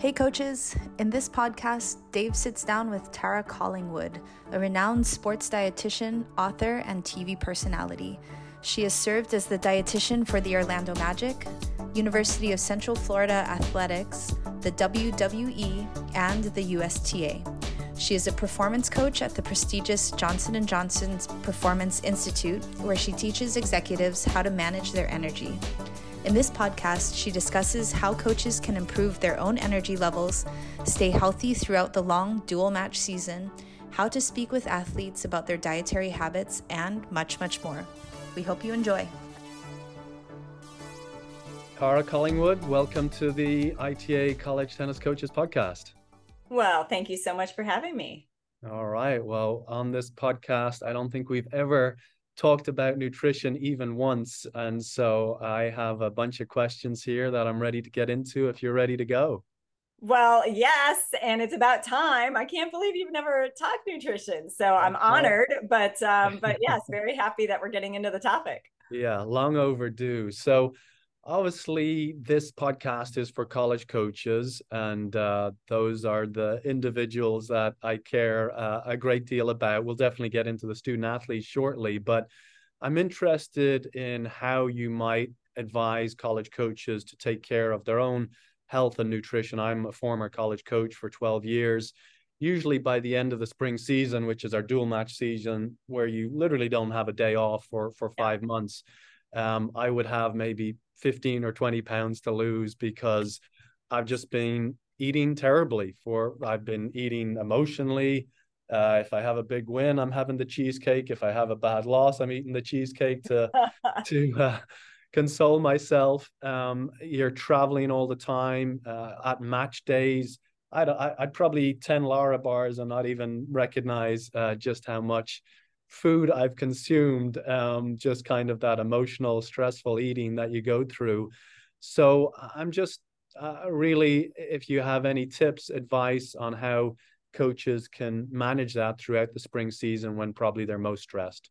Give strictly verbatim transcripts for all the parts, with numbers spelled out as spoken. Hey coaches, in this podcast, Dave sits down with Tara Collingwood, a renowned sports dietitian, author, and T V personality. She has served as the dietitian for the Orlando Magic, University of Central Florida Athletics, the W W E, and the U S T A. She is a performance coach at the prestigious Johnson and Johnson's Performance Institute, where she teaches executives how to manage their energy. In this podcast, she discusses how coaches can improve their own energy levels, stay healthy throughout the long dual match season, how to speak with athletes about their dietary habits, and much, much more. We hope you enjoy. Tara Collingwood, welcome to the I T A College Tennis Coaches Podcast. Well, thank you so much for having me. All right. Well, on this podcast, I don't think we've ever talked about nutrition even once, and so I have a bunch of questions here that I'm ready to get into if you're ready to go. Well, yes, and it's about time. I can't believe you've never talked nutrition, so I'm honored, but um, but yes, very happy that we're getting into the topic. Yeah, long overdue. So obviously, this podcast is for college coaches, and uh, those are the individuals that I care uh, a great deal about. We'll definitely get into the student athletes shortly, but I'm interested in how you might advise college coaches to take care of their own health and nutrition. I'm a former college coach for twelve years. Usually by the end of the spring season, which is our dual match season, where you literally don't have a day off for, for five months, um, I would have maybe fifteen or twenty pounds to lose because I've just been eating terribly for, I've been eating emotionally. Uh, if I have a big win, I'm having the cheesecake. If I have a bad loss, I'm eating the cheesecake to, to uh, console myself. Um, you're traveling all the time uh, at match days. I'd, I'd probably eat ten Lara bars and not even recognize uh, just how much food I've consumed, um, just kind of that emotional, stressful eating that you go through. So I'm just uh, really, if you have any tips, advice on how coaches can manage that throughout the spring season when probably they're most stressed.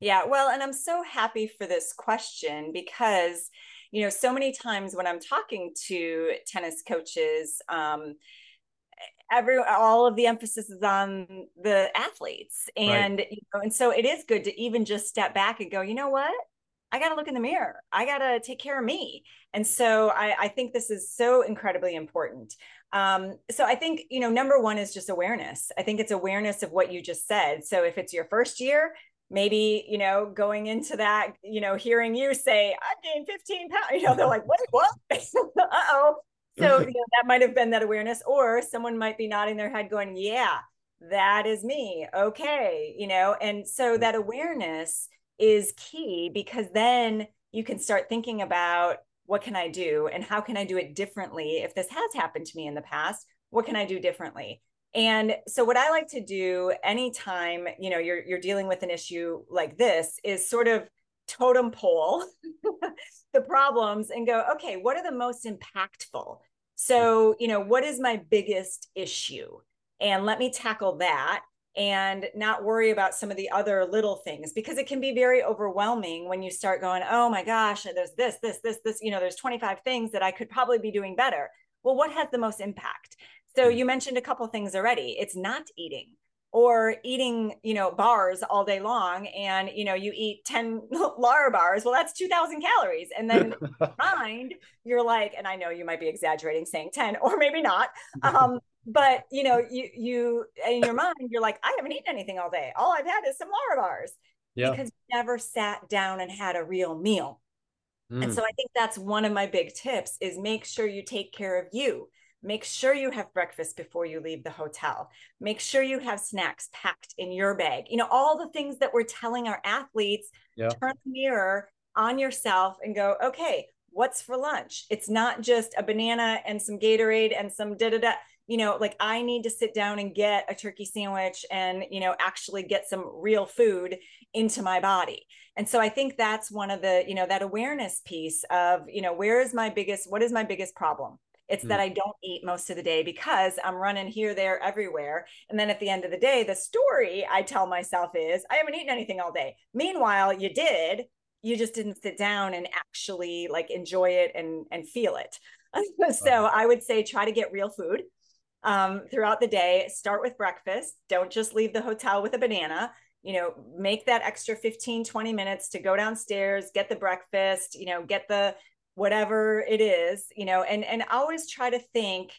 Yeah, well, and I'm so happy for this question because, you know, so many times when I'm talking to tennis coaches, um, Every all of the emphasis is on the athletes, and right. you know, and so it is good to even just step back and go, you know what? I got to look in the mirror. I got to take care of me. And so I, I think this is so incredibly important. Um, so I think, you know, number one is just awareness. I think it's awareness of what you just said. So if it's your first year, maybe, you know, going into that, you know, hearing you say, I gained fifteen pounds, you know, they're like, wait, what? Uh-oh. So you know, that might have been that awareness, or someone might be nodding their head going, yeah, that is me. Okay. You know, and so that awareness is key because then you can start thinking about what can I do and how can I do it differently? If this has happened to me in the past, what can I do differently? And so what I like to do anytime, you know, you're, you're dealing with an issue like this is sort of totem pole the problems and go, okay, what are the most impactful? So, you know, what is my biggest issue? And let me tackle that and not worry about some of the other little things, because it can be very overwhelming when you start going, oh my gosh, there's this, this, this, this, you know, there's twenty-five things that I could probably be doing better. Well, what has the most impact? So you mentioned a couple things already. It's not eating. Or eating, you know, bars all day long, and you know, you eat ten Lara bars. Well, that's two thousand calories, and then in your mind, you're like, and I know you might be exaggerating, saying ten, or maybe not, um, but you know, you you in your mind, you're like, I haven't eaten anything all day. All I've had is some Lara bars, yeah. Because you never sat down and had a real meal. Mm. And so, I think that's one of my big tips: is make sure you take care of you. Make sure you have breakfast before you leave the hotel. Make sure you have snacks packed in your bag. You know, all the things that we're telling our athletes, yeah. Turn the mirror on yourself and go, okay, what's for lunch? It's not just a banana and some Gatorade and some da-da-da. You know, like I need to sit down and get a turkey sandwich and, you know, actually get some real food into my body. And so I think that's one of the, you know, that awareness piece of, you know, where is my biggest, what is my biggest problem? It's that I don't eat most of the day because I'm running here, there, everywhere. And then at the end of the day, the story I tell myself is I haven't eaten anything all day. Meanwhile, you did, you just didn't sit down and actually like enjoy it and, and feel it. So I would say try to get real food um, throughout the day. Start with breakfast. Don't just leave the hotel with a banana. You know, make that extra fifteen, twenty minutes to go downstairs, get the breakfast, you know, get the whatever it is, you know, and, and always try to think,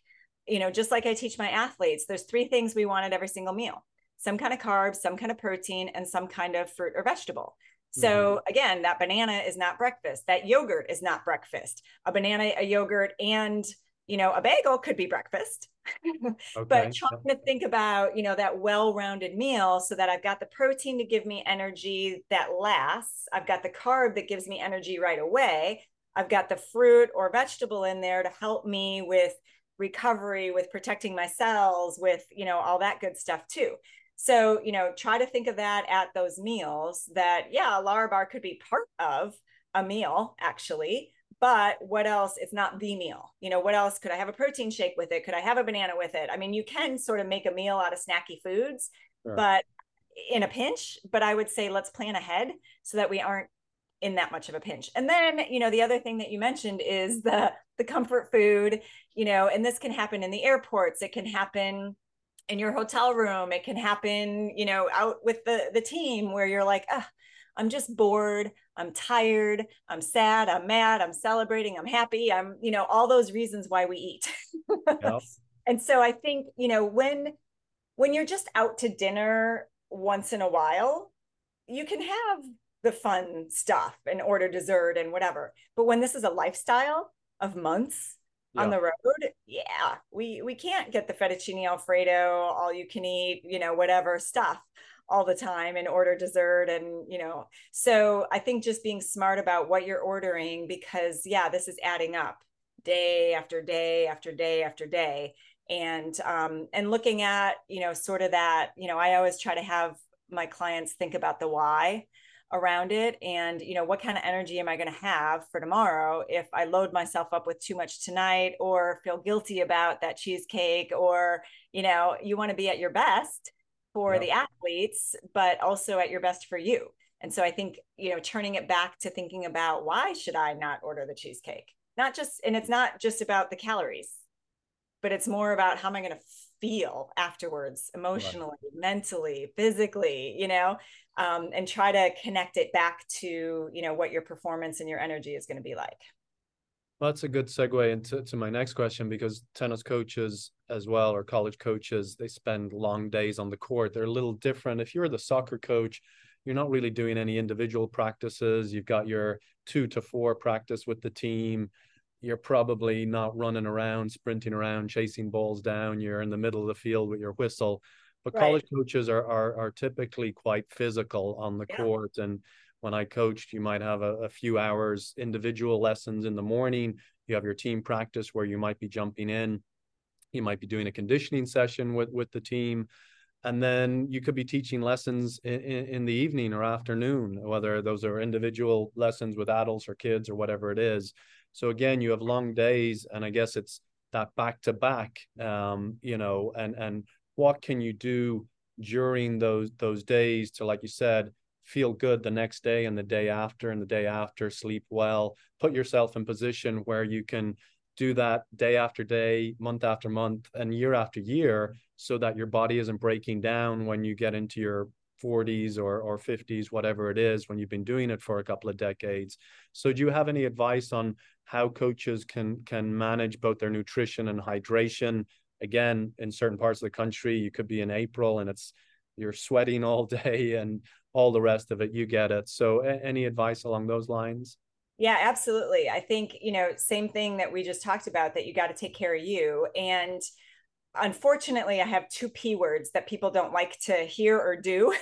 you know, just like I teach my athletes, there's three things we want at every single meal: some kind of carbs, some kind of protein, and some kind of fruit or vegetable. So again, that banana is not breakfast. That yogurt is not breakfast. A banana, a yogurt, and, you know, a bagel could be breakfast. Okay. But trying to think about, you know, that well-rounded meal so that I've got the protein to give me energy that lasts. I've got the carb that gives me energy right away. I've got the fruit or vegetable in there to help me with recovery, with protecting my cells, with, you know, all that good stuff too. So, you know, try to think of that at those meals that, yeah, a Lara bar could be part of a meal actually, but what else? It's not the meal. You know, what else? Could I have a protein shake with it? Could I have a banana with it? I mean, you can sort of make a meal out of snacky foods, sure, but in a pinch, but I would say let's plan ahead so that we aren't in that much of a pinch. And then, you know, the other thing that you mentioned is the, the comfort food, you know, and this can happen in the airports. It can happen in your hotel room. It can happen, you know, out with the, the team where you're like, oh, I'm just bored. I'm tired. I'm sad. I'm mad. I'm celebrating. I'm happy. I'm, you know, all those reasons why we eat. Yep. And so I think, you know, when, when you're just out to dinner once in a while, you can have the fun stuff and order dessert and whatever. But when this is a lifestyle of months, yeah, on the road, yeah, we we can't get the fettuccine alfredo, all you can eat, you know, whatever stuff all the time and order dessert. And, you know, so I think just being smart about what you're ordering, because yeah, this is adding up day after day after day after day. And um and looking at, you know, sort of that, you know, I always try to have my clients think about the why around it. And, you know, what kind of energy am I going to have for tomorrow if I load myself up with too much tonight, or feel guilty about that cheesecake? Or, you know, you want to be at your best for, yeah, the athletes, but also at your best for you. And so I think, you know, turning it back to thinking about, why should I not order the cheesecake? Not just, and it's not just about the calories, but it's more about how am I going to feel afterwards, emotionally, right, mentally, physically, you know, um, and try to connect it back to, you know, what your performance and your energy is going to be like. Well, that's a good segue into to my next question, because tennis coaches as well, or college coaches, they spend long days on the court. They're a little different. If you're the soccer coach, you're not really doing any individual practices. You've got your two to four practice with the team. You're probably not running around, sprinting around, chasing balls down. You're in the middle of the field with your whistle. But right, college coaches are, are are typically quite physical on the, yeah, court. And when I coached, you might have a, a few hours individual lessons in the morning. You have your team practice where you might be jumping in. You might be doing a conditioning session with, with the team. And then you could be teaching lessons in, in, in the evening or afternoon, whether those are individual lessons with adults or kids or whatever it is. So again, you have long days, and I guess it's that back to back, um, you know, and, and what can you do during those, those days to, like you said, feel good the next day and the day after and the day after, sleep well, put yourself in position where you can do that day after day, month after month, and year after year, so that your body isn't breaking down when you get into your forties or, or fifties, whatever it is, when you've been doing it for a couple of decades. So do you have any advice on how coaches can can manage both their nutrition and hydration? Again, in certain parts of the country, you could be in April and it's you're sweating all day and all the rest of it, you get it. So a- any advice along those lines? Yeah, absolutely. I think, you know, same thing that we just talked about, that you got to take care of you. And unfortunately, I have two P words that people don't like to hear or do,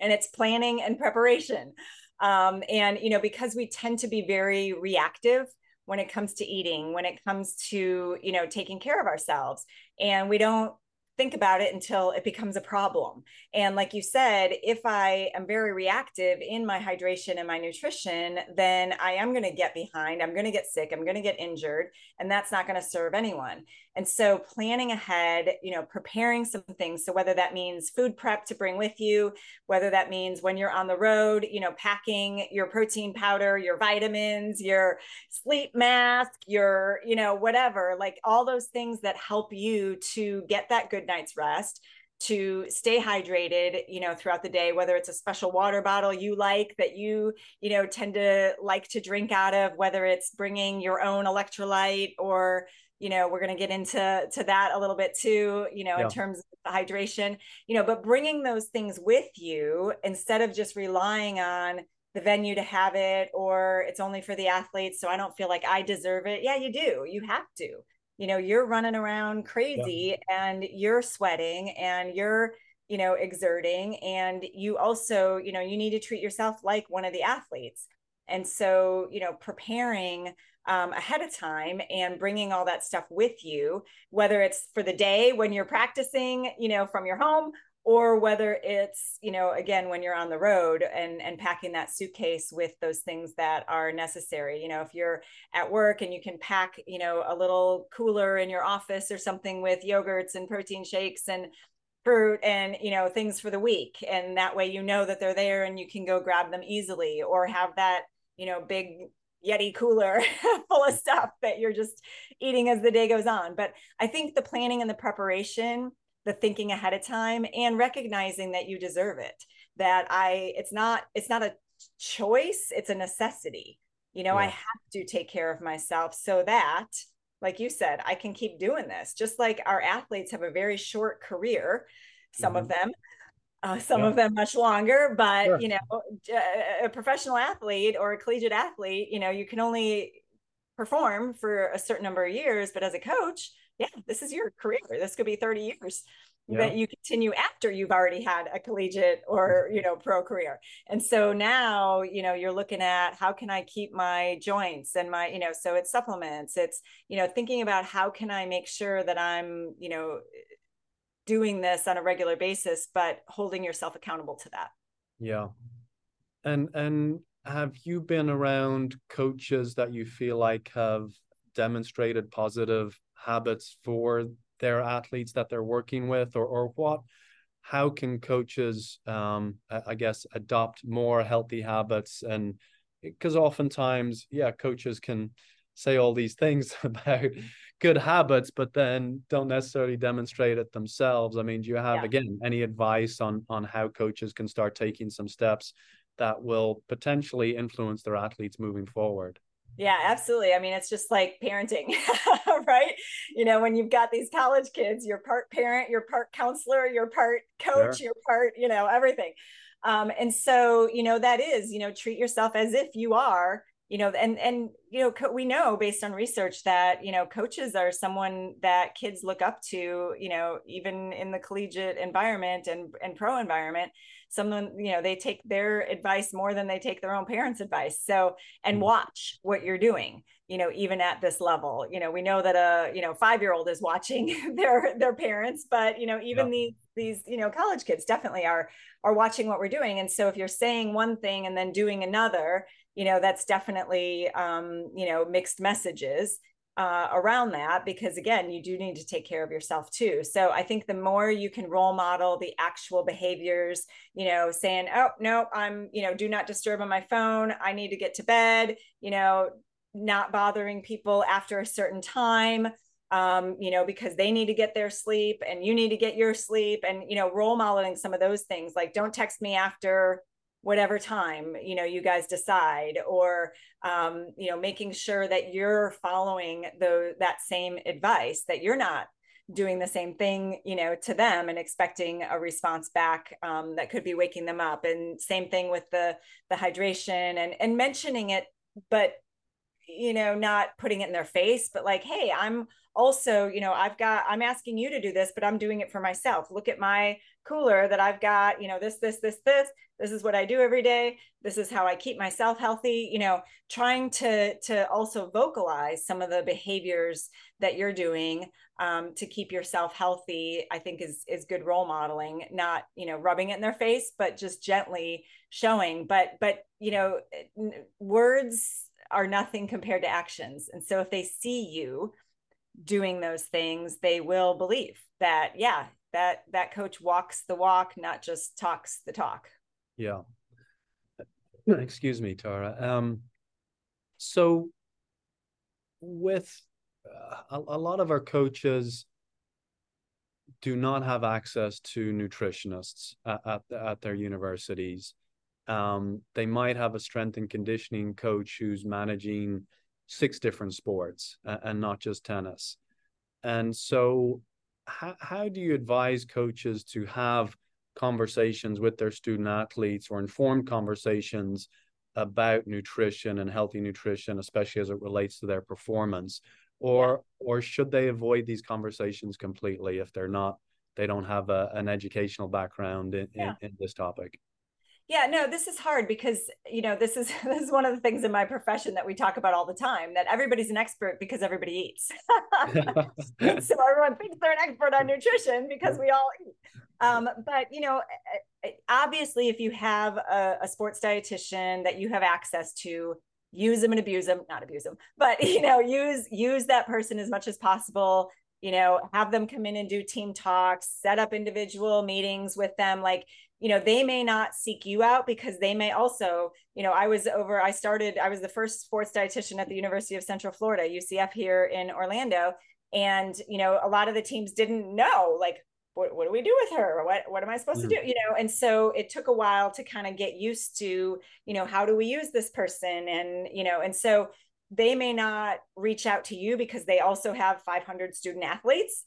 and it's planning and preparation. Um, and, you know, because we tend to be very reactive when it comes to eating, when it comes to, you know, taking care of ourselves, and we don't think about it until it becomes a problem. And like you said, if I am very reactive in my hydration and my nutrition, then I am going to get behind, I'm going to get sick, I'm going to get injured, and that's not going to serve anyone. And so planning ahead, you know, preparing some things. So whether that means food prep to bring with you, whether that means when you're on the road, you know, packing your protein powder, your vitamins, your sleep mask, your, you know, whatever, like all those things that help you to get that good night's rest, to stay hydrated, you know, throughout the day, whether it's a special water bottle you like that you, you know, tend to like to drink out of, whether it's bringing your own electrolyte or, you know, we're going to get into to that a little bit too, you know, yeah. in terms of hydration, you know, but bringing those things with you instead of just relying on the venue to have it, or it's only for the athletes, so I don't feel like I deserve it. Yeah, you do. You have to. You know, you're running around crazy yeah. and you're sweating and you're, you know, exerting, and you also, you know, you need to treat yourself like one of the athletes. And so, you know, preparing um, ahead of time and bringing all that stuff with you, whether it's for the day when you're practicing, you know, from your home, or whether it's, you know, again, when you're on the road and, and packing that suitcase with those things that are necessary. You know, if you're at work and you can pack, you know, a little cooler in your office or something with yogurts and protein shakes and fruit and, you know, things for the week. And that way, you know, that they're there and you can go grab them easily, or have that, you know, big Yeti cooler full of stuff that you're just eating as the day goes on. But I think the planning and the preparation, the thinking ahead of time, and recognizing that you deserve it, that I, it's not, it's not a choice, it's a necessity. You know, yeah. I have to take care of myself so that, like you said, I can keep doing this. Just like our athletes have a very short career, some mm-hmm. of them, uh, some yeah. of them much longer, but sure. you know, a professional athlete or a collegiate athlete, you know, you can only perform for a certain number of years, but as a coach, yeah, this is your career. This could be thirty years yeah. that you continue after you've already had a collegiate or, you know, pro career. And so now, you know, you're looking at how can I keep my joints and my, you know, so it's supplements, it's, you know, thinking about how can I make sure that I'm, you know, doing this on a regular basis, but holding yourself accountable to that. Yeah. And, and have you been around coaches that you feel like have demonstrated positive habits for their athletes that they're working with, or or what, how can coaches, um, I guess, adopt more healthy habits? And because oftentimes, yeah, coaches can say all these things about good habits, but then don't necessarily demonstrate it themselves. I mean, do you have, yeah. again, any advice on, on how coaches can start taking some steps that will potentially influence their athletes moving forward? Yeah, absolutely. I mean, it's just like parenting, right? You know, when you've got these college kids, you're part parent, you're part counselor, you're part coach, sure. you're part, you know, everything. Um, and so, you know, that is, you know, treat yourself as if you are, you know, and, and, you know, co- we know based on research that, you know, coaches are someone that kids look up to, you know, even in the collegiate environment and, and pro environment. Someone, you know, they take their advice more than they take their own parents' advice. So, and watch what you're doing, you know, even at this level. You know, we know that a, you know, five-year-old is watching their, their parents, but, you know, even yeah. these, these, you know, college kids definitely are, are watching what we're doing. And so if you're saying one thing and then doing another, you know, that's definitely, um, you know, mixed messages uh, around that, because again, you do need to take care of yourself too. So I think the more you can role model the actual behaviors, you know, saying, oh, no, I'm, you know, do not disturb on my phone. I need to get to bed, you know, not bothering people after a certain time, um, you know, because they need to get their sleep and you need to get your sleep, and, you know, role modeling some of those things, like don't text me after whatever time, you know, you guys decide, or, um, you know, making sure that you're following the, that same advice, that you're not doing the same thing, you know, to them and expecting a response back, um, that could be waking them up. And same thing with the, the hydration and, and mentioning it, but you know, not putting it in their face, but like, hey, I'm also, you know, I've got, I'm asking you to do this, but I'm doing it for myself. Look at my cooler that I've got, you know, this, this, this, this, this is what I do every day. This is how I keep myself healthy, you know, trying to, to also vocalize some of the behaviors that you're doing um, to keep yourself healthy, I think is, is good role modeling, not, you know, rubbing it in their face, but just gently showing, but, but, you know, words are nothing compared to actions. And so if they see you doing those things, they will believe that, yeah, that, that coach walks the walk, not just talks the talk. Yeah. Excuse me, Tara. Um, so with uh, a, a lot of our coaches do not have access to nutritionists at, at, at their universities. Um, they might have a strength and conditioning coach who's managing six different sports uh, and not just tennis. And so how, how do you advise coaches to have conversations with their student athletes or informed conversations about nutrition and healthy nutrition, especially as it relates to their performance? Or, or should they avoid these conversations completely if they're not, they don't have a, an educational background in, yeah. in, in this topic? Yeah, no, this is hard because, you know, this is this is one of the things in my profession that we talk about all the time, that everybody's an expert because everybody eats. And so everyone thinks they're an expert on nutrition because we all eat. Um, but, you know, obviously, if you have a, a sports dietitian that you have access to, use them and abuse them, not abuse them, but, you know, use use that person as much as possible. You know, have them come in and do team talks, set up individual meetings with them. Like, you know, they may not seek you out because they may also, you know, I was over, I started, I was the first sports dietitian at the University of Central Florida, U C F here in Orlando. And, you know, a lot of the teams didn't know, like, what, what do we do with her? What, what am I supposed mm-hmm. to do? You know? And so it took a while to kind of get used to, you know, how do we use this person? And, you know, and so they may not reach out to you because they also have five hundred student athletes.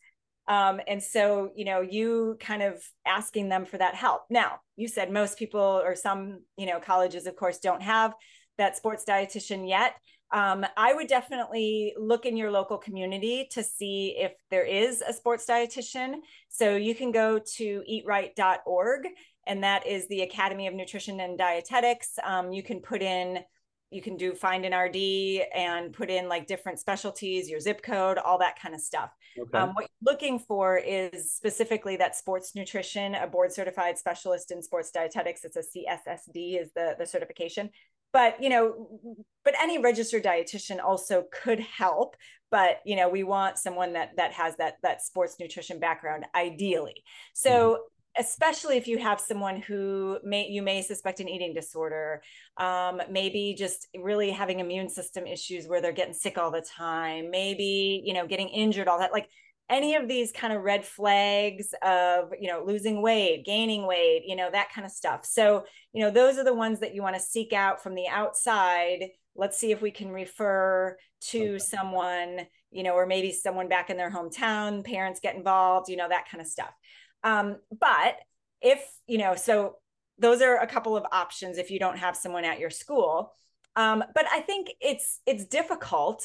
Um, and so, you know, you kind of asking them for that help. Now, you said most people or some, you know, colleges, of course, don't have that sports dietitian yet. Um, I would definitely look in your local community to see if there is a sports dietitian. So you can go to eat right dot org, and that is the Academy of Nutrition and Dietetics. Um, you can put in You can do find an R D and put in like different specialties, your zip code, all that kind of stuff. Okay. Um, what you're looking for is specifically that sports nutrition, a board certified specialist in sports dietetics. It's a C S S D is the, the certification. But, you know, but any registered dietitian also could help. But, you know, we want someone that that has that that sports nutrition background, ideally. So mm-hmm. especially if you have someone who may, you may suspect an eating disorder, um, maybe just really having immune system issues where they're getting sick all the time, maybe, you know, getting injured, all that, like any of these kind of red flags of, you know, losing weight, gaining weight, you know, that kind of stuff. So, you know, those are the ones that you want to seek out from the outside. Let's see if we can refer to okay. someone, you know, or maybe someone back in their hometown, parents get involved, you know, that kind of stuff. Um, but if, you know, so those are a couple of options if you don't have someone at your school. Um, but I think it's, it's difficult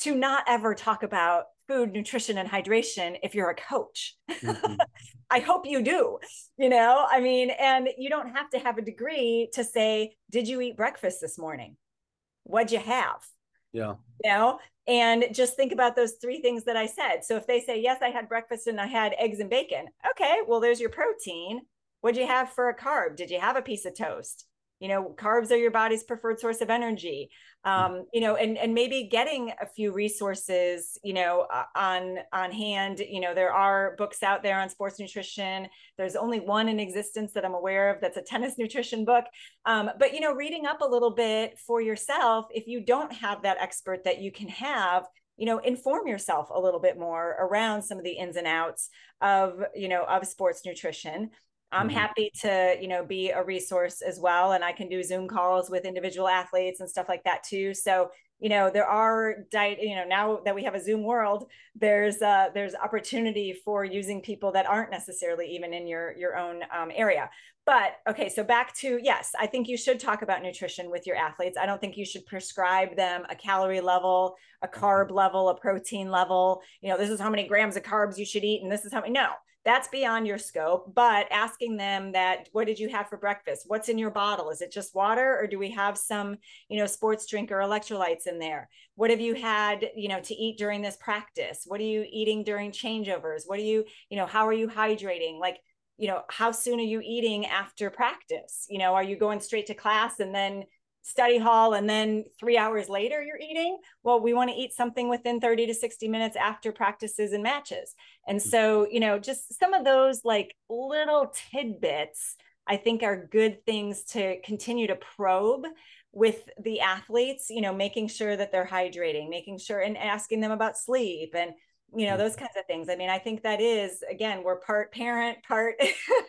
to not ever talk about food, nutrition, and hydration if you're a coach. Mm-hmm. I hope you do, you know, I mean, and you don't have to have a degree to say, did you eat breakfast this morning? What'd you have? Yeah. You know, and just think about those three things that I said. So if they say, yes, I had breakfast and I had eggs and bacon. Okay, well, there's your protein. What'd you have for a carb? Did you have a piece of toast? You know, carbs are your body's preferred source of energy. Um, you know, and, and maybe getting a few resources, you know, on, on hand, you know, there are books out there on sports nutrition. There's only one in existence that I'm aware of. That's a tennis nutrition book. Um, but, you know, reading up a little bit for yourself, if you don't have that expert that you can have, you know, inform yourself a little bit more around some of the ins and outs of, you know, of sports nutrition. I'm mm-hmm. happy to, you know, be a resource as well. And I can do Zoom calls with individual athletes and stuff like that too. So, you know, there are diet, you know, now that we have a Zoom world, there's uh, there's opportunity for using people that aren't necessarily even in your, your own um, area. But okay, so back to, yes, I think you should talk about nutrition with your athletes. I don't think you should prescribe them a calorie level, a carb level, a protein level. You know, this is how many grams of carbs you should eat. And this is how many, no. That's beyond your scope, but asking them that, what did you have for breakfast? What's in your bottle? Is it just water? Or do we have some, you know, sports drink or electrolytes in there? What have you had, you know, to eat during this practice? What are you eating during changeovers? What are you, you know, how are you hydrating? Like, you know, how soon are you eating after practice? You know, are you going straight to class and then study hall, and then three hours later you're eating? Well, we want to eat something within thirty to sixty minutes after practices and matches. And so, you know, just some of those like little tidbits, I think are good things to continue to probe with the athletes, you know, making sure that they're hydrating, making sure and asking them about sleep and, you know, those kinds of things. I mean, I think that is, again, we're part parent, part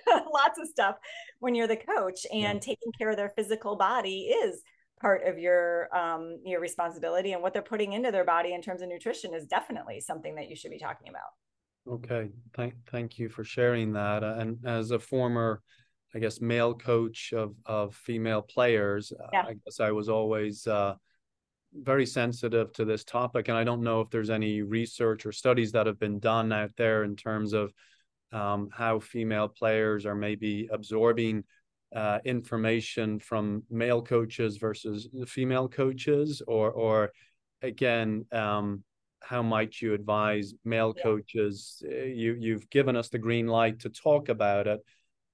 lots of stuff when you're the coach, and yeah. taking care of their physical body is part of your, um, your responsibility, and what they're putting into their body in terms of nutrition is definitely something that you should be talking about. Okay. Thank, thank you for sharing that. And as a former, I guess, male coach of, of female players, yeah. I guess I was always, uh, very sensitive to this topic. And I don't know if there's any research or studies that have been done out there in terms of um, how female players are maybe absorbing uh, information from male coaches versus female coaches, or, or again, um, how might you advise male yeah. coaches? You, you've given us the green light to talk about it,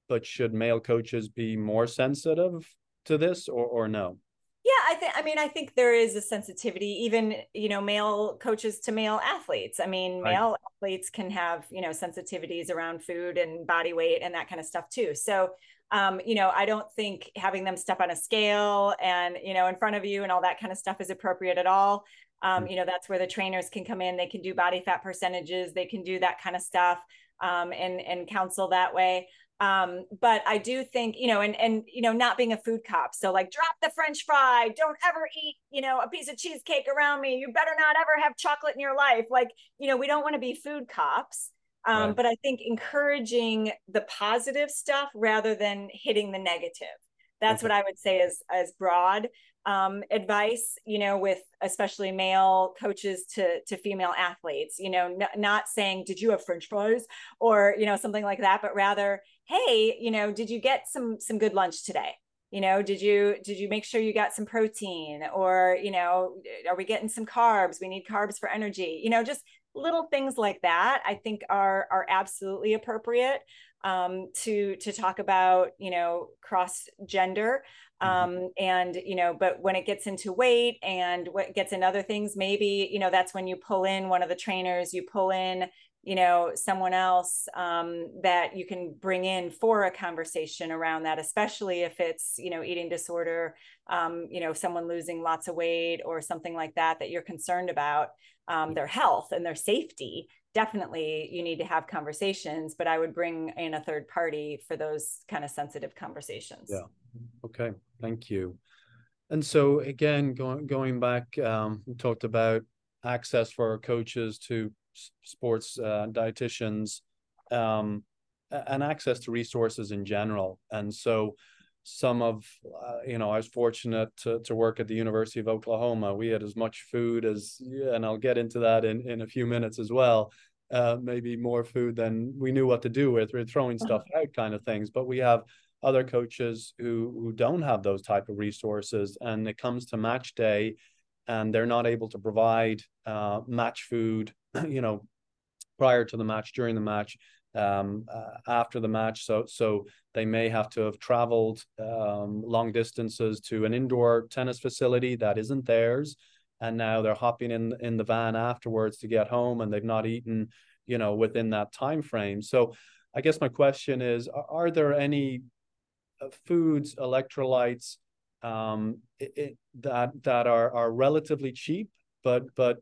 but should male coaches be more sensitive to this, or, or no? Yeah, I think, I mean, I think there is a sensitivity, even, you know, male coaches to male athletes. I mean, male I, athletes can have, you know, sensitivities around food and body weight and that kind of stuff too. So, um, you know, I don't think having them step on a scale and, you know, in front of you and all that kind of stuff is appropriate at all. Um, you know, that's where the trainers can come in. They can do body fat percentages. They can do that kind of stuff, um, and, and counsel that way. Um, but I do think, you know, and, and, you know, not being a food cop. So like, drop the French fry, don't ever eat, you know, a piece of cheesecake around me. You better not ever have chocolate in your life. Like, you know, we don't want to be food cops. Um, right. But I think encouraging the positive stuff rather than hitting the negative. That's okay. What I would say is, as broad, um, advice, you know, with especially male coaches to, to female athletes, you know, n- not saying, did you have French fries, or, you know, something like that, but rather, hey, you know, did you get some, some good lunch today? You know, did you, did you make sure you got some protein, or, you know, are we getting some carbs? We need carbs for energy, you know, just little things like that, I think are, are absolutely appropriate, um, to, to talk about, you know, cross gender. Um, and, you know, but when it gets into weight and what gets into other things, maybe, you know, that's when you pull in one of the trainers, you pull in, you know, someone else, um, that you can bring in for a conversation around that, especially if it's, you know, eating disorder, um, you know, someone losing lots of weight or something like that, that you're concerned about, um, their health and their safety. Definitely you need to have conversations, but I would bring in a third party for those kind of sensitive conversations. Yeah. Okay. Thank you. And so again, going, going back, um, we talked about access for our coaches to sports uh, dietitians, um, and access to resources in general. And so some of, uh, you know, I was fortunate to, to work at the University of Oklahoma. We had as much food as, and I'll get into that in, in a few minutes as well, uh, maybe more food than we knew what to do with. We're throwing stuff out kind of things, but we have other coaches who, who don't have those type of resources, and it comes to match day and they're not able to provide uh, match food, you know, prior to the match, during the match, um, uh, after the match. So, so they may have to have traveled um, long distances to an indoor tennis facility that isn't theirs. And now they're hopping in, in the van afterwards to get home, and they've not eaten, you know, within that time frame. So I guess my question is, are, are there any uh, foods, electrolytes, um, it, it, that, that are, are relatively cheap, but, but,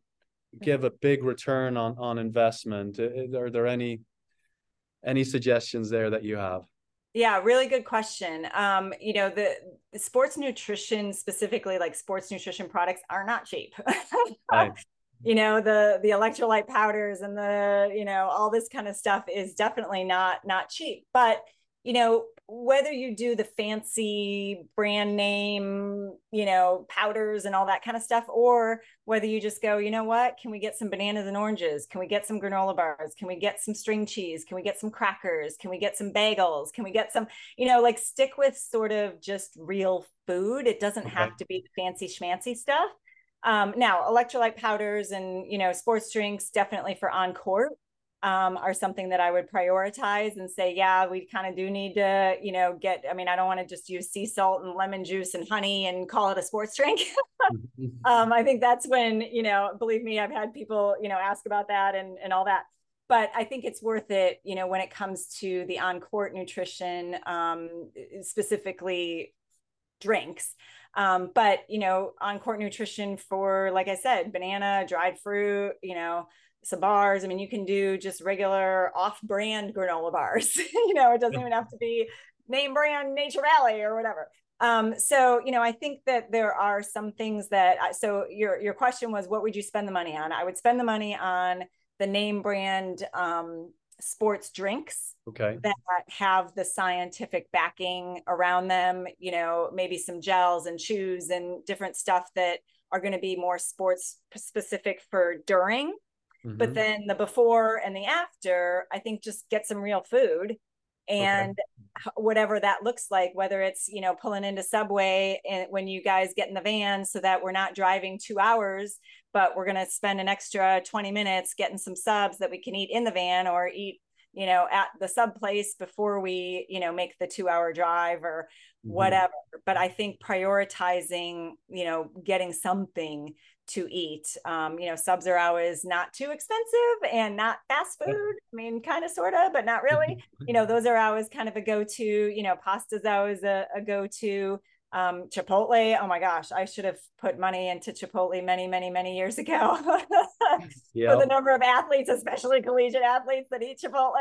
give a big return on, on investment? Are there any, any suggestions there that you have? Yeah, really good question. Um, you know, the, the sports nutrition specifically, like sports nutrition products, are not cheap. Right. You know, the the electrolyte powders and the, you know, all this kind of stuff is definitely not not cheap. But, you know, whether you do the fancy brand name, you know, powders and all that kind of stuff, or whether you just go, you know what, can we get some bananas and oranges? Can we get some granola bars? Can we get some string cheese? Can we get some crackers? Can we get some bagels? Can we get some, you know, like stick with sort of just real food. It doesn't okay. have to be the fancy schmancy stuff. Um, now, electrolyte powders and, you know, sports drinks, definitely for on court, um, are something that I would prioritize and say, yeah, we kind of do need to, you know, get, I mean, I don't want to just use sea salt and lemon juice and honey and call it a sports drink. um, I think that's when, you know, believe me, I've had people, you know, ask about that and, and all that. But I think it's worth it, you know, when it comes to the on-court nutrition, um, specifically drinks. Um, but, you know, on court nutrition for, like I said, banana, dried fruit, you know, some bars. I mean, you can do just regular off brand granola bars, you know, it doesn't even have to be name brand Nature Valley or whatever. Um, so, you know, I think that there are some things that, I, so your, your question was, what would you spend the money on? I would spend the money on the name brand, um, sports drinks okay. that have the scientific backing around them, you know, maybe some gels and chews and different stuff that are going to be more sports specific for during, mm-hmm. but then the before and the after, I think just get some real food and okay. whatever that looks like, whether it's, you know, pulling into Subway and when you guys get in the van so that we're not driving two hours, but we're going to spend an extra twenty minutes getting some subs that we can eat in the van or eat, you know, at the sub place before we, you know, make the two hour drive or mm-hmm. whatever. But I think prioritizing, you know, getting something to eat, um, you know, subs are always not too expensive and not fast food. I mean, kind of, sort of, but not really, you know, those are always kind of a go-to, you know, pasta's always a, a go-to, um, Chipotle. Oh my gosh, I should have put money into Chipotle many, many, many years ago yep. for the number of athletes, especially collegiate athletes that eat Chipotle.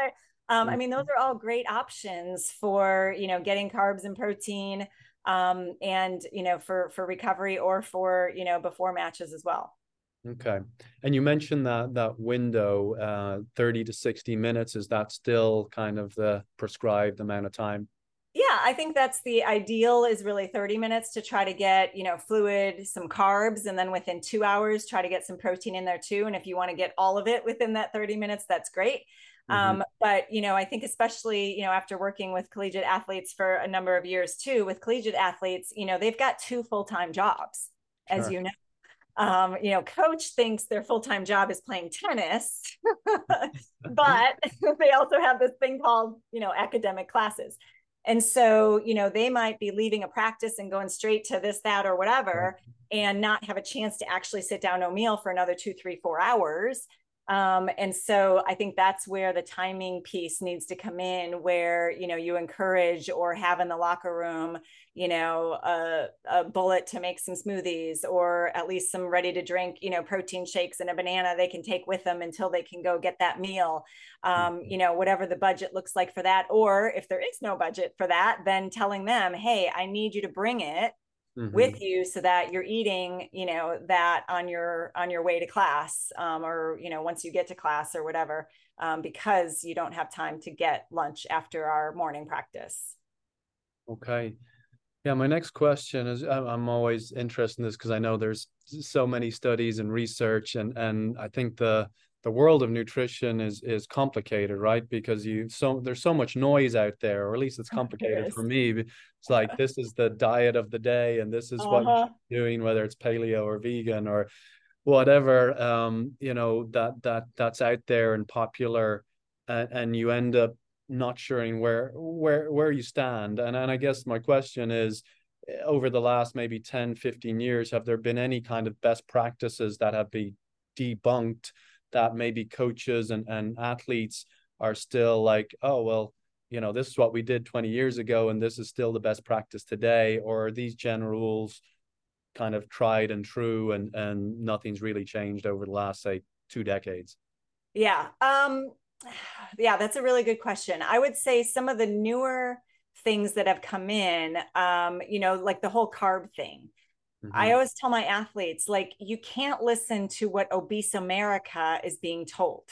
Um, I mean, those are all great options for, you know, getting carbs and protein, um, and, you know, for, for recovery or for, you know, before matches as well. Okay. And you mentioned that, that window, uh, thirty to sixty minutes, is that still kind of the prescribed amount of time? Yeah, I think that's the ideal, is really thirty minutes to try to get, you know, fluid, some carbs, and then within two hours, try to get some protein in there too. And if you want to get all of it within that thirty minutes, that's great. Mm-hmm. Um, but, you know, I think especially, you know, after working with collegiate athletes for a number of years too, with collegiate athletes, you know, they've got two full-time jobs, sure. as you know, um, you know, coach thinks their full-time job is playing tennis, but they also have this thing called, you know, academic classes. And so, you know, they might be leaving a practice and going straight to this, that, or whatever, and not have a chance to actually sit down to a meal for another two, three, four hours. Um, and so I think that's where the timing piece needs to come in, where, you know, you encourage or have in the locker room, you know, a, a bullet to make some smoothies, or at least some ready to drink, you know, protein shakes and a banana they can take with them until they can go get that meal. Um, you know, whatever the budget looks like for that, or if there is no budget for that, then telling them, hey, I need you to bring it Mm-hmm. with you so that you're eating, you know, that on your, on your way to class, um, or, you know, once you get to class or whatever, um, because you don't have time to get lunch after our morning practice. Okay. Yeah. My next question is, I'm always interested in this because I know there's so many studies and research, and, and I think the, the world of nutrition is, is complicated, right? Because you, so there's so much noise out there, or at least it's complicated for me. It's like, this is the diet of the day, and this is uh-huh. what you're doing, whether it's paleo or vegan or whatever, um, you know, that, that that's out there and popular, and, and you end up not sure where, where, where you stand. And, and I guess my question is, over the last maybe ten, fifteen years, have there been any kind of best practices that have been debunked that maybe coaches and, and athletes are still like, oh, well, you know, this is what we did twenty years ago, and this is still the best practice today? Or are these general rules kind of tried and true, and, and nothing's really changed over the last, say, two decades? Yeah. Um, yeah, that's a really good question. I would say some of the newer things that have come in, um, you know, like the whole carb thing. Mm-hmm. I always tell my athletes, like, you can't listen to what obese America is being told.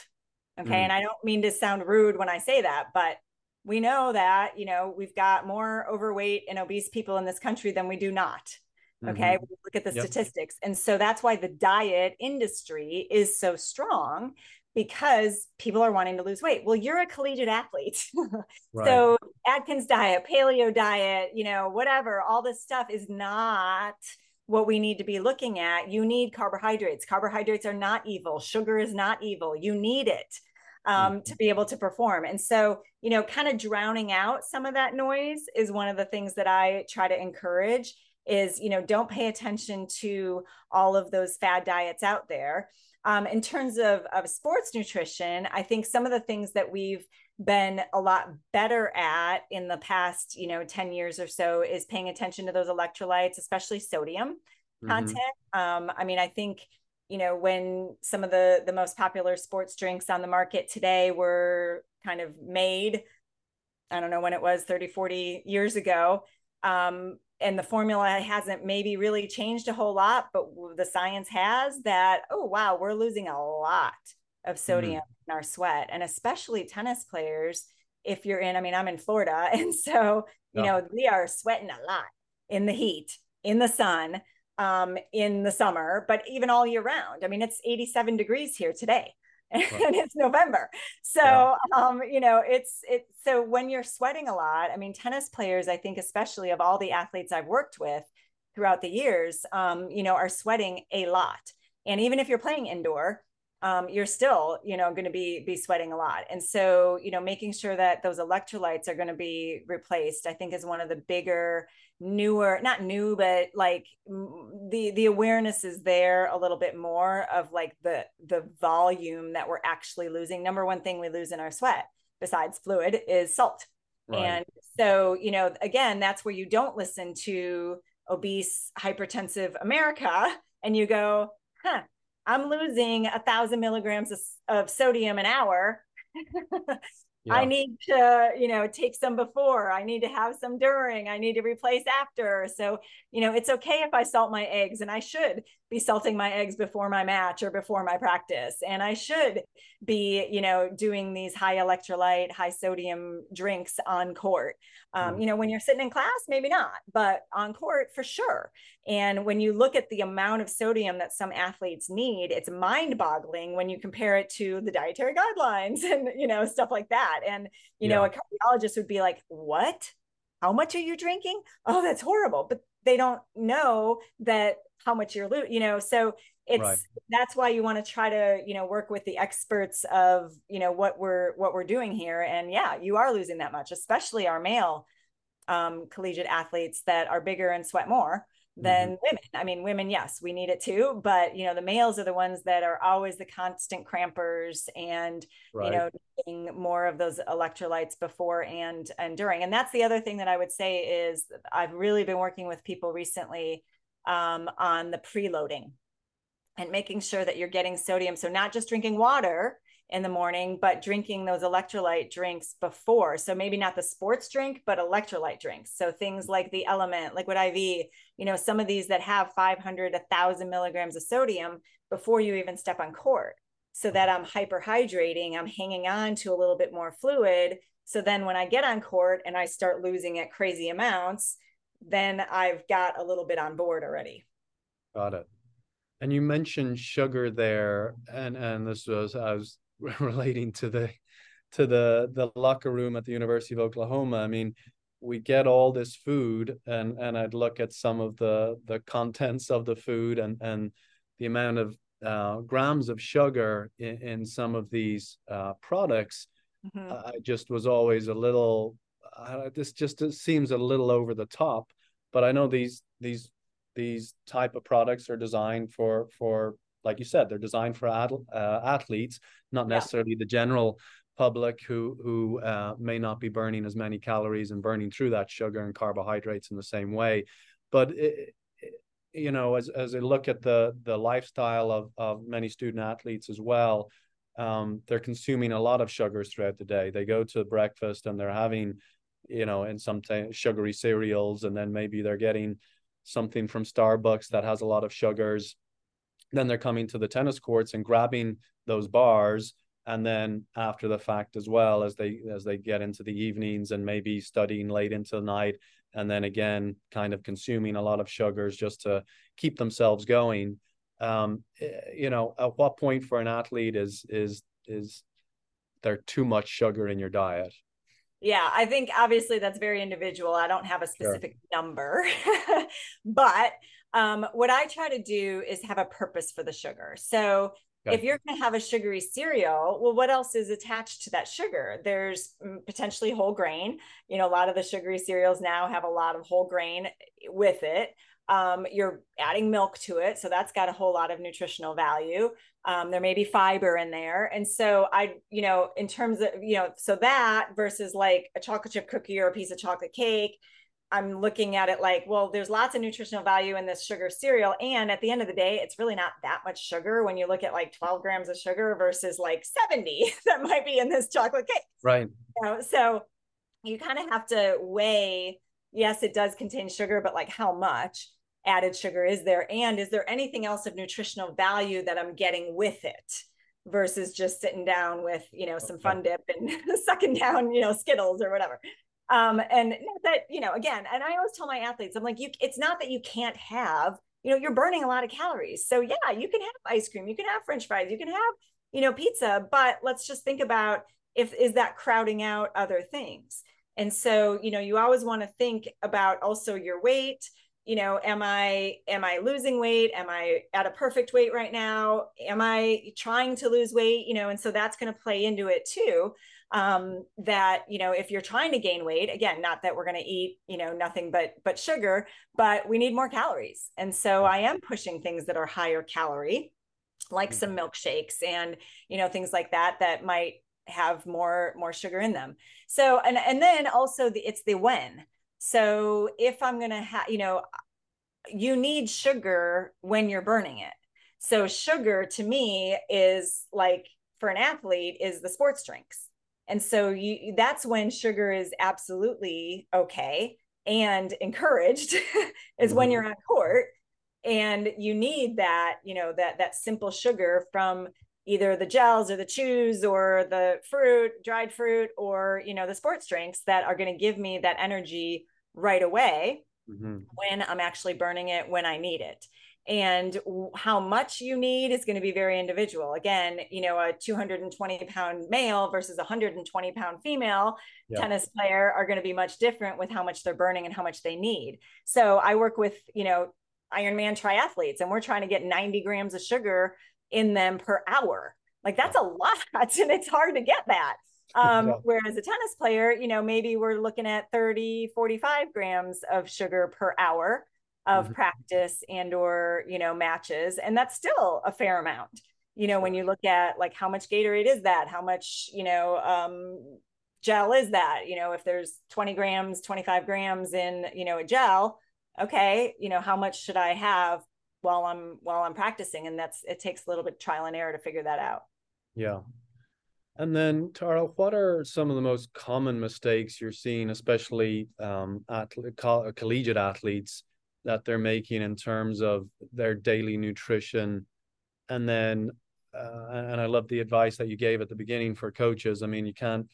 Okay. Mm-hmm. And I don't mean to sound rude when I say that, but we know that, you know, we've got more overweight and obese people in this country than we do not. Okay. Mm-hmm. We look at the yep. statistics. And so that's why the diet industry is so strong, because people are wanting to lose weight. Well, you're a collegiate athlete. Right. So Atkins diet, paleo diet, you know, whatever, all this stuff is not what we need to be looking at. You need carbohydrates. Carbohydrates are not evil. Sugar is not evil. You need it um, mm-hmm. to be able to perform. And so, you know, kind of drowning out some of that noise is one of the things that I try to encourage is, you know, don't pay attention to all of those fad diets out there. Um, in terms of, of sports nutrition, I think some of the things that we've been a lot better at in the past, you know, ten years or so is paying attention to those electrolytes, especially sodium mm-hmm. content. Um, I mean, I think, you know, when some of the, the most popular sports drinks on the market today were kind of made, I don't know when it was, thirty, forty years ago, um, and the formula hasn't maybe really changed a whole lot, but the science has that, oh, wow, we're losing a lot of sodium mm-hmm. in our sweat. And especially tennis players, if you're in, I mean, I'm in Florida. And so, you yeah. know, we are sweating a lot in the heat, in the sun, um, in the summer, but even all year round. I mean, it's eighty-seven degrees here today. And right. it's November. So, yeah. um, you know, it's, it's, so when you're sweating a lot, I mean, tennis players, I think, especially of all the athletes I've worked with throughout the years, um, you know, are sweating a lot. And even if you're playing indoor, um, you're still, you know, going to be, be sweating a lot. And so, you know, making sure that those electrolytes are going to be replaced, I think, is one of the bigger, newer, not new, but like the, the awareness is there a little bit more of like the, the volume that we're actually losing. Number one thing we lose in our sweat besides fluid is salt. Right. And so, you know, again, that's where you don't listen to obese, hypertensive America. And you go, huh, I'm losing a thousand milligrams of, of sodium an hour. Yeah. I need to, you know, take some before, I need to have some during, I need to replace after. So, you know, it's okay if I salt my eggs, and I should be salting my eggs before my match or before my practice. And I should be, you know, doing these high electrolyte, high sodium drinks on court. Um, mm. You know, when you're sitting in class, maybe not, but on court for sure. And when you look at the amount of sodium that some athletes need, it's mind boggling when you compare it to the dietary guidelines and, you know, stuff like that. And, you yeah. know, a cardiologist would be like, what, how much are you drinking? Oh, that's horrible. But they don't know that how much you're losing, you know, so it's, right. that's why you want to try to, you know, work with the experts of, you know, what we're, what we're doing here. And yeah, you are losing that much, especially our male um, collegiate athletes that are bigger and sweat more than mm-hmm. women. I mean, women, yes, we need it too, but you know, the males are the ones that are always the constant crampers and, right. you know, taking more of those electrolytes before and, and during. And that's the other thing that I would say is I've really been working with people recently um, on the preloading and making sure that you're getting sodium. So not just drinking water in the morning, but drinking those electrolyte drinks before. So maybe not the sports drink, but electrolyte drinks. So things like the Element, Liquid I V, you know, some of these that have five hundred, one thousand milligrams of sodium before you even step on court, so that I'm hyperhydrating, I'm hanging on to a little bit more fluid. So then when I get on court and I start losing at crazy amounts, then I've got a little bit on board already. Got it. And you mentioned sugar there, and, and this was, I was relating to the to the the locker room at the University of Oklahoma. I mean, we get all this food, and and I'd look at some of the the contents of the food and and the amount of uh, grams of sugar in, in some of these uh, products. Mm-hmm. I just was always a little. Uh, this just it seems a little over the top, but I know these these these type of products are designed for for. Like you said, they're designed for adl- uh, athletes, not necessarily yeah. the general public who who uh, may not be burning as many calories and burning through that sugar and carbohydrates in the same way. But it, it, you know, as as I look at the the lifestyle of of many student athletes as well, um, they're consuming a lot of sugars throughout the day. They go to breakfast and they're having you know, in some sugary cereals, and then maybe they're getting something from Starbucks that has a lot of sugars. Then they're coming to the tennis courts and grabbing those bars. And then after the fact as well, as they as they get into the evenings and maybe studying late into the night, and then again, kind of consuming a lot of sugars just to keep themselves going. Um, you know, at what point for an athlete is is is there too much sugar in your diet? Yeah, I think obviously that's very individual. I don't have a specific sure. number, but um, what I try to do is have a purpose for the sugar. So okay. if you're going to have a sugary cereal, well, what else is attached to that sugar? There's potentially whole grain. You know, a lot of the sugary cereals now have a lot of whole grain with it. Um, you're adding milk to it. So that's got a whole lot of nutritional value. Um, there may be fiber in there. And so I, you know, in terms of, you know, so that versus like a chocolate chip cookie or a piece of chocolate cake, I'm looking at it like, well, there's lots of nutritional value in this sugar cereal. And at the end of the day, it's really not that much sugar when you look at like twelve grams of sugar versus like seventy that might be in this chocolate cake. Right. You know, so you kind of have to weigh, yes, it does contain sugar, but like how much added sugar is there? And is there anything else of nutritional value that I'm getting with it versus just sitting down with, you know, some okay. fun dip and sucking down, you know, Skittles or whatever. Um, and that, you know, again, and I always tell my athletes, I'm like, you, it's not that you can't have, you know, you're burning a lot of calories. So yeah, you can have ice cream, you can have French fries, you can have, you know, pizza, but let's just think about if, is that crowding out other things? And so, you know, you always want to think about also your weight. You know, am I, am I losing weight? Am I at a perfect weight right now? Am I trying to lose weight? You know, and so that's going to play into it too. Um, that, you know, if you're trying to gain weight, again, not that we're going to eat, you know, nothing but, but sugar, but we need more calories. And so I am pushing things that are higher calorie, like some milkshakes and, you know, things like that, that might have more, more sugar in them. So, and, and then also the, it's the when. So if I'm going to have, you know, you need sugar when you're burning it. So sugar to me is like, for an athlete, is the sports drinks. And so you, that's when sugar is absolutely okay and encouraged is mm-hmm. when you're on court and you need that, you know, that, that simple sugar from either the gels or the chews or the fruit, dried fruit, or, you know, the sports drinks that are going to give me that energy right away mm-hmm. when I'm actually burning it, when I need it. And how much you need is going to be very individual. Again, you know, a two hundred twenty pound male versus a one hundred twenty pound female yeah. tennis player are going to be much different with how much they're burning and how much they need. So I work with, you know, Ironman triathletes, and we're trying to get ninety grams of sugar in them per hour. Like that's a lot, and it's hard to get that. Um, yeah. Whereas a tennis player, you know, maybe we're looking at thirty, forty-five grams of sugar per hour of mm-hmm. practice and, or, you know, matches. And that's still a fair amount, you know, when you look at like how much Gatorade is that, how much, you know, um, gel is that, you know, if there's twenty grams, twenty-five grams in, you know, a gel, okay, you know, how much should I have while I'm, while I'm practicing? And that's, it takes a little bit of trial and error to figure that out. Yeah. And then Tara, what are some of the most common mistakes you're seeing, especially um, athlete, co- collegiate athletes, that they're making in terms of their daily nutrition? And then, uh, and I love the advice that you gave at the beginning for coaches. I mean, you can't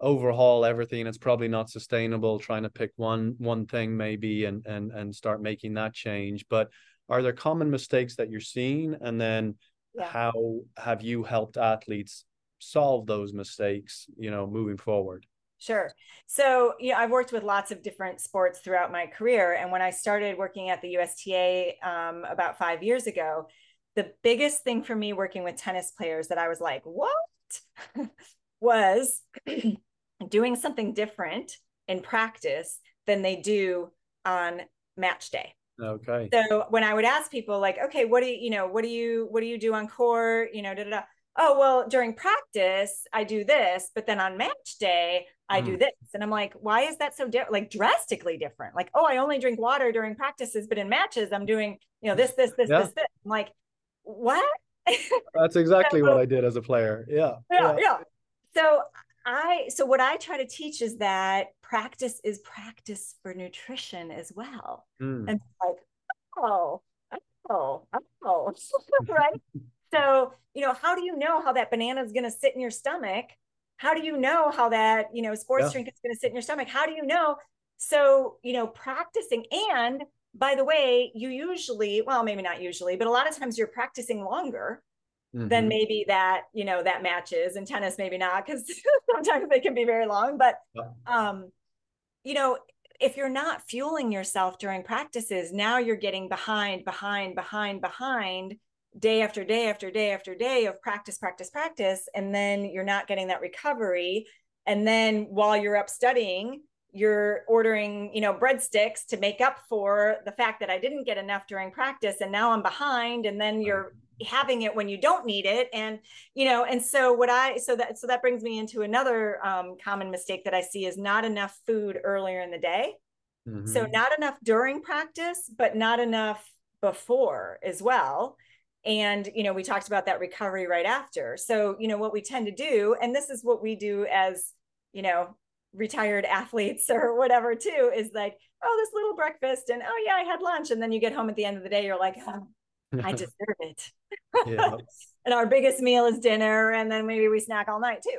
overhaul everything. It's probably not sustainable trying to pick one, one thing maybe, and, and, and start making that change. But are there common mistakes that you're seeing? And then yeah. how have you helped athletes solve those mistakes, you know, moving forward? Sure. So, you know, I've worked with lots of different sports throughout my career. And when I started working at the U S T A um, about five years ago, the biggest thing for me working with tennis players that I was like, what? was doing something different in practice than they do on match day. Okay. So when I would ask people like, okay, what do you, you know, what do you, what do you do on court? You know, da da da. Oh, well, during practice, I do this, but then on match day, I do this. And I'm like, why is that so different? Like drastically different. Like, oh, I only drink water during practices, but in matches, I'm doing, you know, this, this, this, yeah. this, this. I'm like, what? That's exactly so, what I did as a player. Yeah. Yeah. yeah. yeah. So I, so what I try to teach is that practice is practice for nutrition as well. Mm. And like, oh, oh, oh, right? So, you know, how do you know how that banana is going to sit in your stomach? How do you know how that, you know, sports yeah. drink is going to sit in your stomach? How do you know? So, you know, practicing, and by the way, you usually, well, maybe not usually, but a lot of times you're practicing longer mm-hmm. than maybe that, you know, that matches. In tennis, maybe not, because sometimes they can be very long, but, um, you know, if you're not fueling yourself during practices, now you're getting behind, behind, behind, behind day after day after day after day of practice, practice, practice. And then you're not getting that recovery. And then while you're up studying, you're ordering, you know, breadsticks to make up for the fact that I didn't get enough during practice. And now I'm behind. And then you're having it when you don't need it. And, you know, and so what I, so that, so that brings me into another um, common mistake that I see is not enough food earlier in the day. Mm-hmm. So not enough during practice, but not enough before as well. And, you know, we talked about that recovery right after. So, you know, what we tend to do, and this is what we do as, you know, retired athletes or whatever too, is like, oh, this little breakfast, and oh yeah, I had lunch. And then you get home at the end of the day, you're like, oh, I deserve it. Yeah. And our biggest meal is dinner. And then maybe we snack all night too.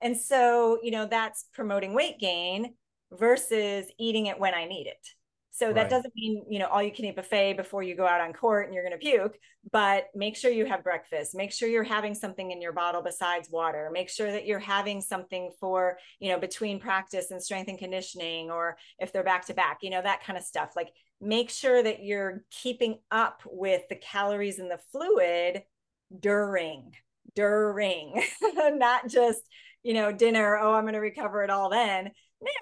And so, you know, that's promoting weight gain versus eating it when I need it. So that right. doesn't mean, you know, all you can eat buffet before you go out on court and you're going to puke, but make sure you have breakfast, make sure you're having something in your bottle besides water, make sure that you're having something for, you know, between practice and strength and conditioning, or if they're back to back, you know, that kind of stuff. Like make sure that you're keeping up with the calories and the fluid during, during, not just, you know, dinner. Oh, I'm going to recover it all then.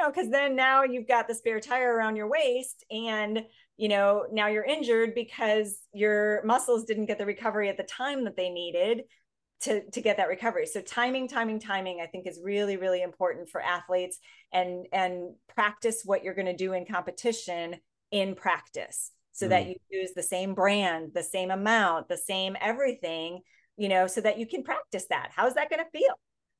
No, because then now you've got the spare tire around your waist, and you know, now you're injured because your muscles didn't get the recovery at the time that they needed to, to get that recovery. So timing, timing, timing, I think is really, really important for athletes, and, and practice what you're going to do in competition in practice, so mm-hmm. that you use the same brand, the same amount, the same everything, you know, so that you can practice that. How's that going to feel?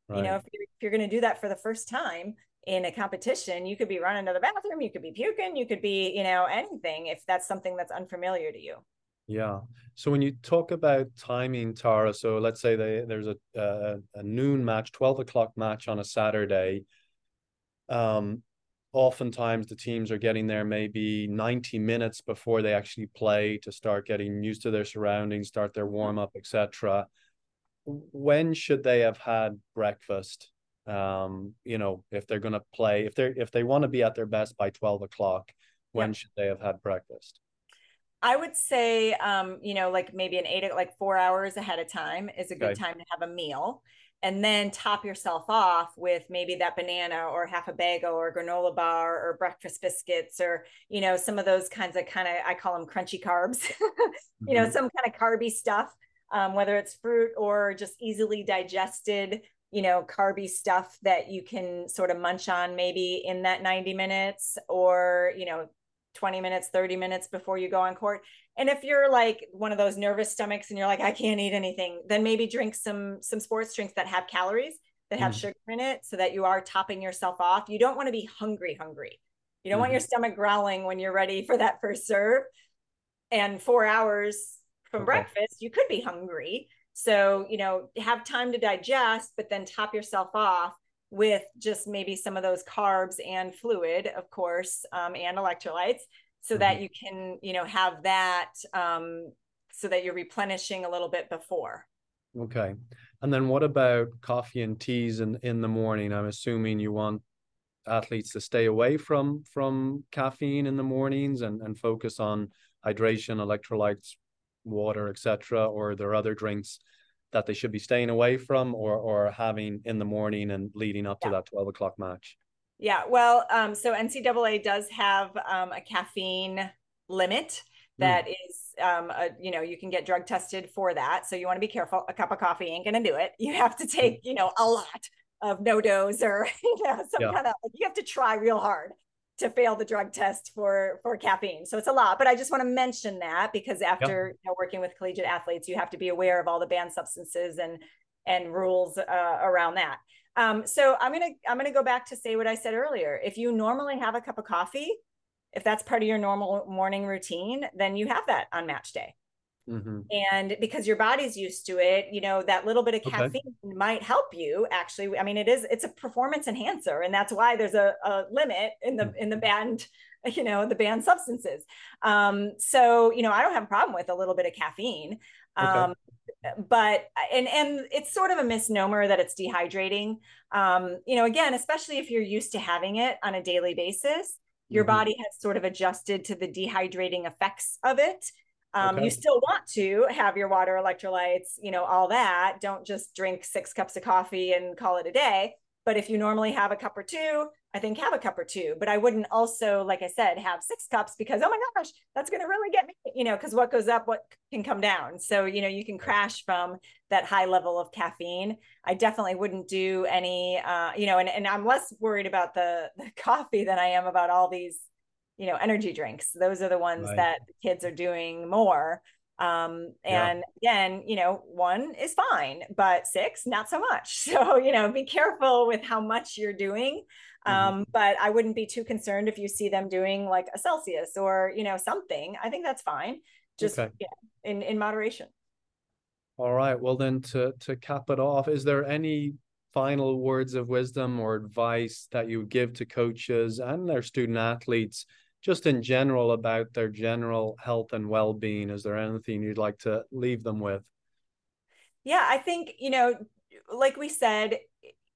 Right. You know, if you're, if you're going to do that for the first time in a competition, you could be running to the bathroom, you could be puking, you could be, you know, anything, if that's something that's unfamiliar to you. Yeah. So when you talk about timing, Tara, so let's say they, there's a, a, a noon match, twelve o'clock match on a Saturday. Um, oftentimes the teams are getting there maybe ninety minutes before they actually play to start getting used to their surroundings, start their warm up, et cetera. When should they have had breakfast? Um, you know, if they're going to play, if they're, if they want to be at their best by twelve o'clock, when yeah. should they have had breakfast? I would say, um, you know, like maybe an eight, like four hours ahead of time is a good okay. time to have a meal, and then top yourself off with maybe that banana or half a bagel or granola bar or breakfast biscuits, or, you know, some of those kinds of kind of, I call them crunchy carbs, you know, mm-hmm. some kind of carby stuff, um, whether it's fruit or just easily digested, you know, carby stuff that you can sort of munch on maybe in that ninety minutes or, you know, twenty minutes, thirty minutes before you go on court. And if you're like one of those nervous stomachs and you're like, I can't eat anything, then maybe drink some, some sports drinks that have calories, that have mm. sugar in it, so that you are topping yourself off. You don't want to be hungry, hungry. You don't mm. want your stomach growling when you're ready for that first serve. And four hours from okay. breakfast, you could be hungry. So, you know, have time to digest, but then top yourself off with just maybe some of those carbs and fluid, of course, um, and electrolytes, so mm-hmm. that you can, you know, have that, um, so that you're replenishing a little bit before. Okay. And then what about coffee and teas in, in the morning? I'm assuming you want athletes to stay away from, from caffeine in the mornings and, and focus on hydration, electrolytes, water, et cetera, or are there other drinks that they should be staying away from or or having in the morning and leading up yeah. to that twelve o'clock match? Yeah, well, um, so N C double A does have um, a caffeine limit that mm. is, um, a, you know, you can get drug tested for that. So you want to be careful. A cup of coffee ain't going to do it. You have to take, you know, a lot of No-Doz or, you know, some yeah. kind of, like, you have to try real hard to fail the drug test for, for caffeine. So it's a lot, but I just want to mention that because after yep. you know, working with collegiate athletes, you have to be aware of all the banned substances and, and rules uh, around that. Um, so I'm going to, I'm going to go back to say what I said earlier. If you normally have a cup of coffee, if that's part of your normal morning routine, then you have that on match day. Mm-hmm. And because your body's used to it, you know, that little bit of caffeine okay. might help you actually. I mean, it is, it's a performance enhancer, and that's why there's a, a limit in the, in the banned, you know, the banned substances. Um, so, you know, I don't have a problem with a little bit of caffeine, um, okay. but, and, and it's sort of a misnomer that it's dehydrating. Um, you know, again, especially if you're used to having it on a daily basis, your mm-hmm. body has sort of adjusted to the dehydrating effects of it. Um, okay. You still want to have your water, electrolytes, you know, all that. Don't just drink six cups of coffee and call it a day. But if you normally have a cup or two, I think have a cup or two, but I wouldn't also, like I said, have six cups because, oh my gosh, that's going to really get me, you know, because what goes up, what can come down. So, you know, you can crash from that high level of caffeine. I definitely wouldn't do any, uh, you know, and, and I'm less worried about the, the coffee than I am about all these, you know, energy drinks. Those are the ones right. that kids are doing more. Um, and yeah. again, you know, one is fine, but six, not so much. So, you know, be careful with how much you're doing. Um, mm-hmm. But I wouldn't be too concerned if you see them doing like a Celsius or, you know, something. I think that's fine. Just okay. you know, in, in moderation. All right. Well, then to, to cap it off, is there any final words of wisdom or advice that you give to coaches and their student athletes just in general about their general health and well-being? Is there anything you'd like to leave them with? Yeah, I think, you know, like we said,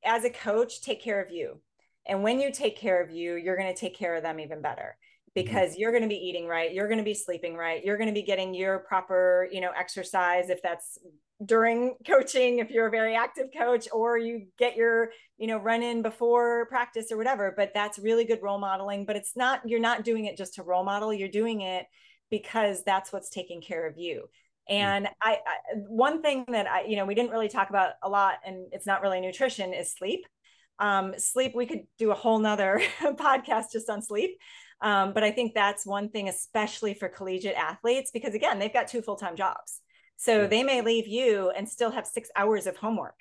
as a coach, take care of you. And when you take care of you, you're going to take care of them even better, because mm-hmm. you're going to be eating right. You're going to be sleeping right. You're going to be getting your proper, you know, exercise, if that's during coaching, if you're a very active coach, or you get your, you know, run in before practice or whatever. But that's really good role modeling, but it's not, you're not doing it just to role model. You're doing it because that's what's taking care of you. And mm-hmm. I, I, one thing that I, you know, we didn't really talk about a lot, and it's not really nutrition, is sleep. Um, sleep, we could do a whole nother podcast just on sleep. Um, but I think that's one thing, especially for collegiate athletes, because again, they've got two full-time jobs. So yeah. they may leave you and still have six hours of homework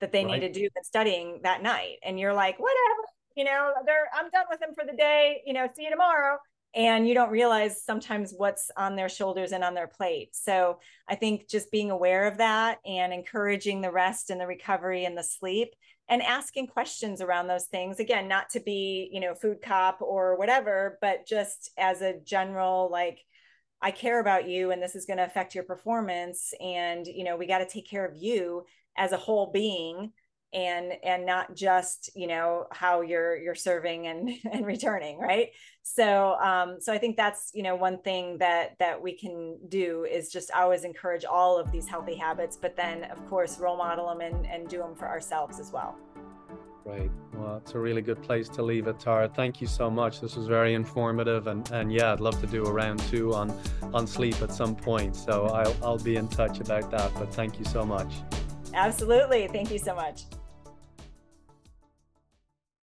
that they right. need to do and studying that night. And you're like, whatever, you know, they're, I'm done with them for the day, you know, see you tomorrow. And you don't realize sometimes what's on their shoulders and on their plate. So I think just being aware of that and encouraging the rest and the recovery and the sleep, and asking questions around those things. Again, not to be, you know, food cop or whatever, but just as a general, like, I care about you and this is going to affect your performance. And, you know, we got to take care of you as a whole being, and, and not just, you know, how you're, you're serving and, and returning. Right. So, um, so I think that's, you know, one thing that, that we can do is just always encourage all of these healthy habits, but then of course, role model them and, and do them for ourselves as well. Great. Well, it's a really good place to leave it, Tara. Thank you so much. This was very informative, and, and yeah, I'd love to do a round two on, on sleep at some point. So I'll, I'll be in touch about that, but thank you so much. Absolutely. Thank you so much.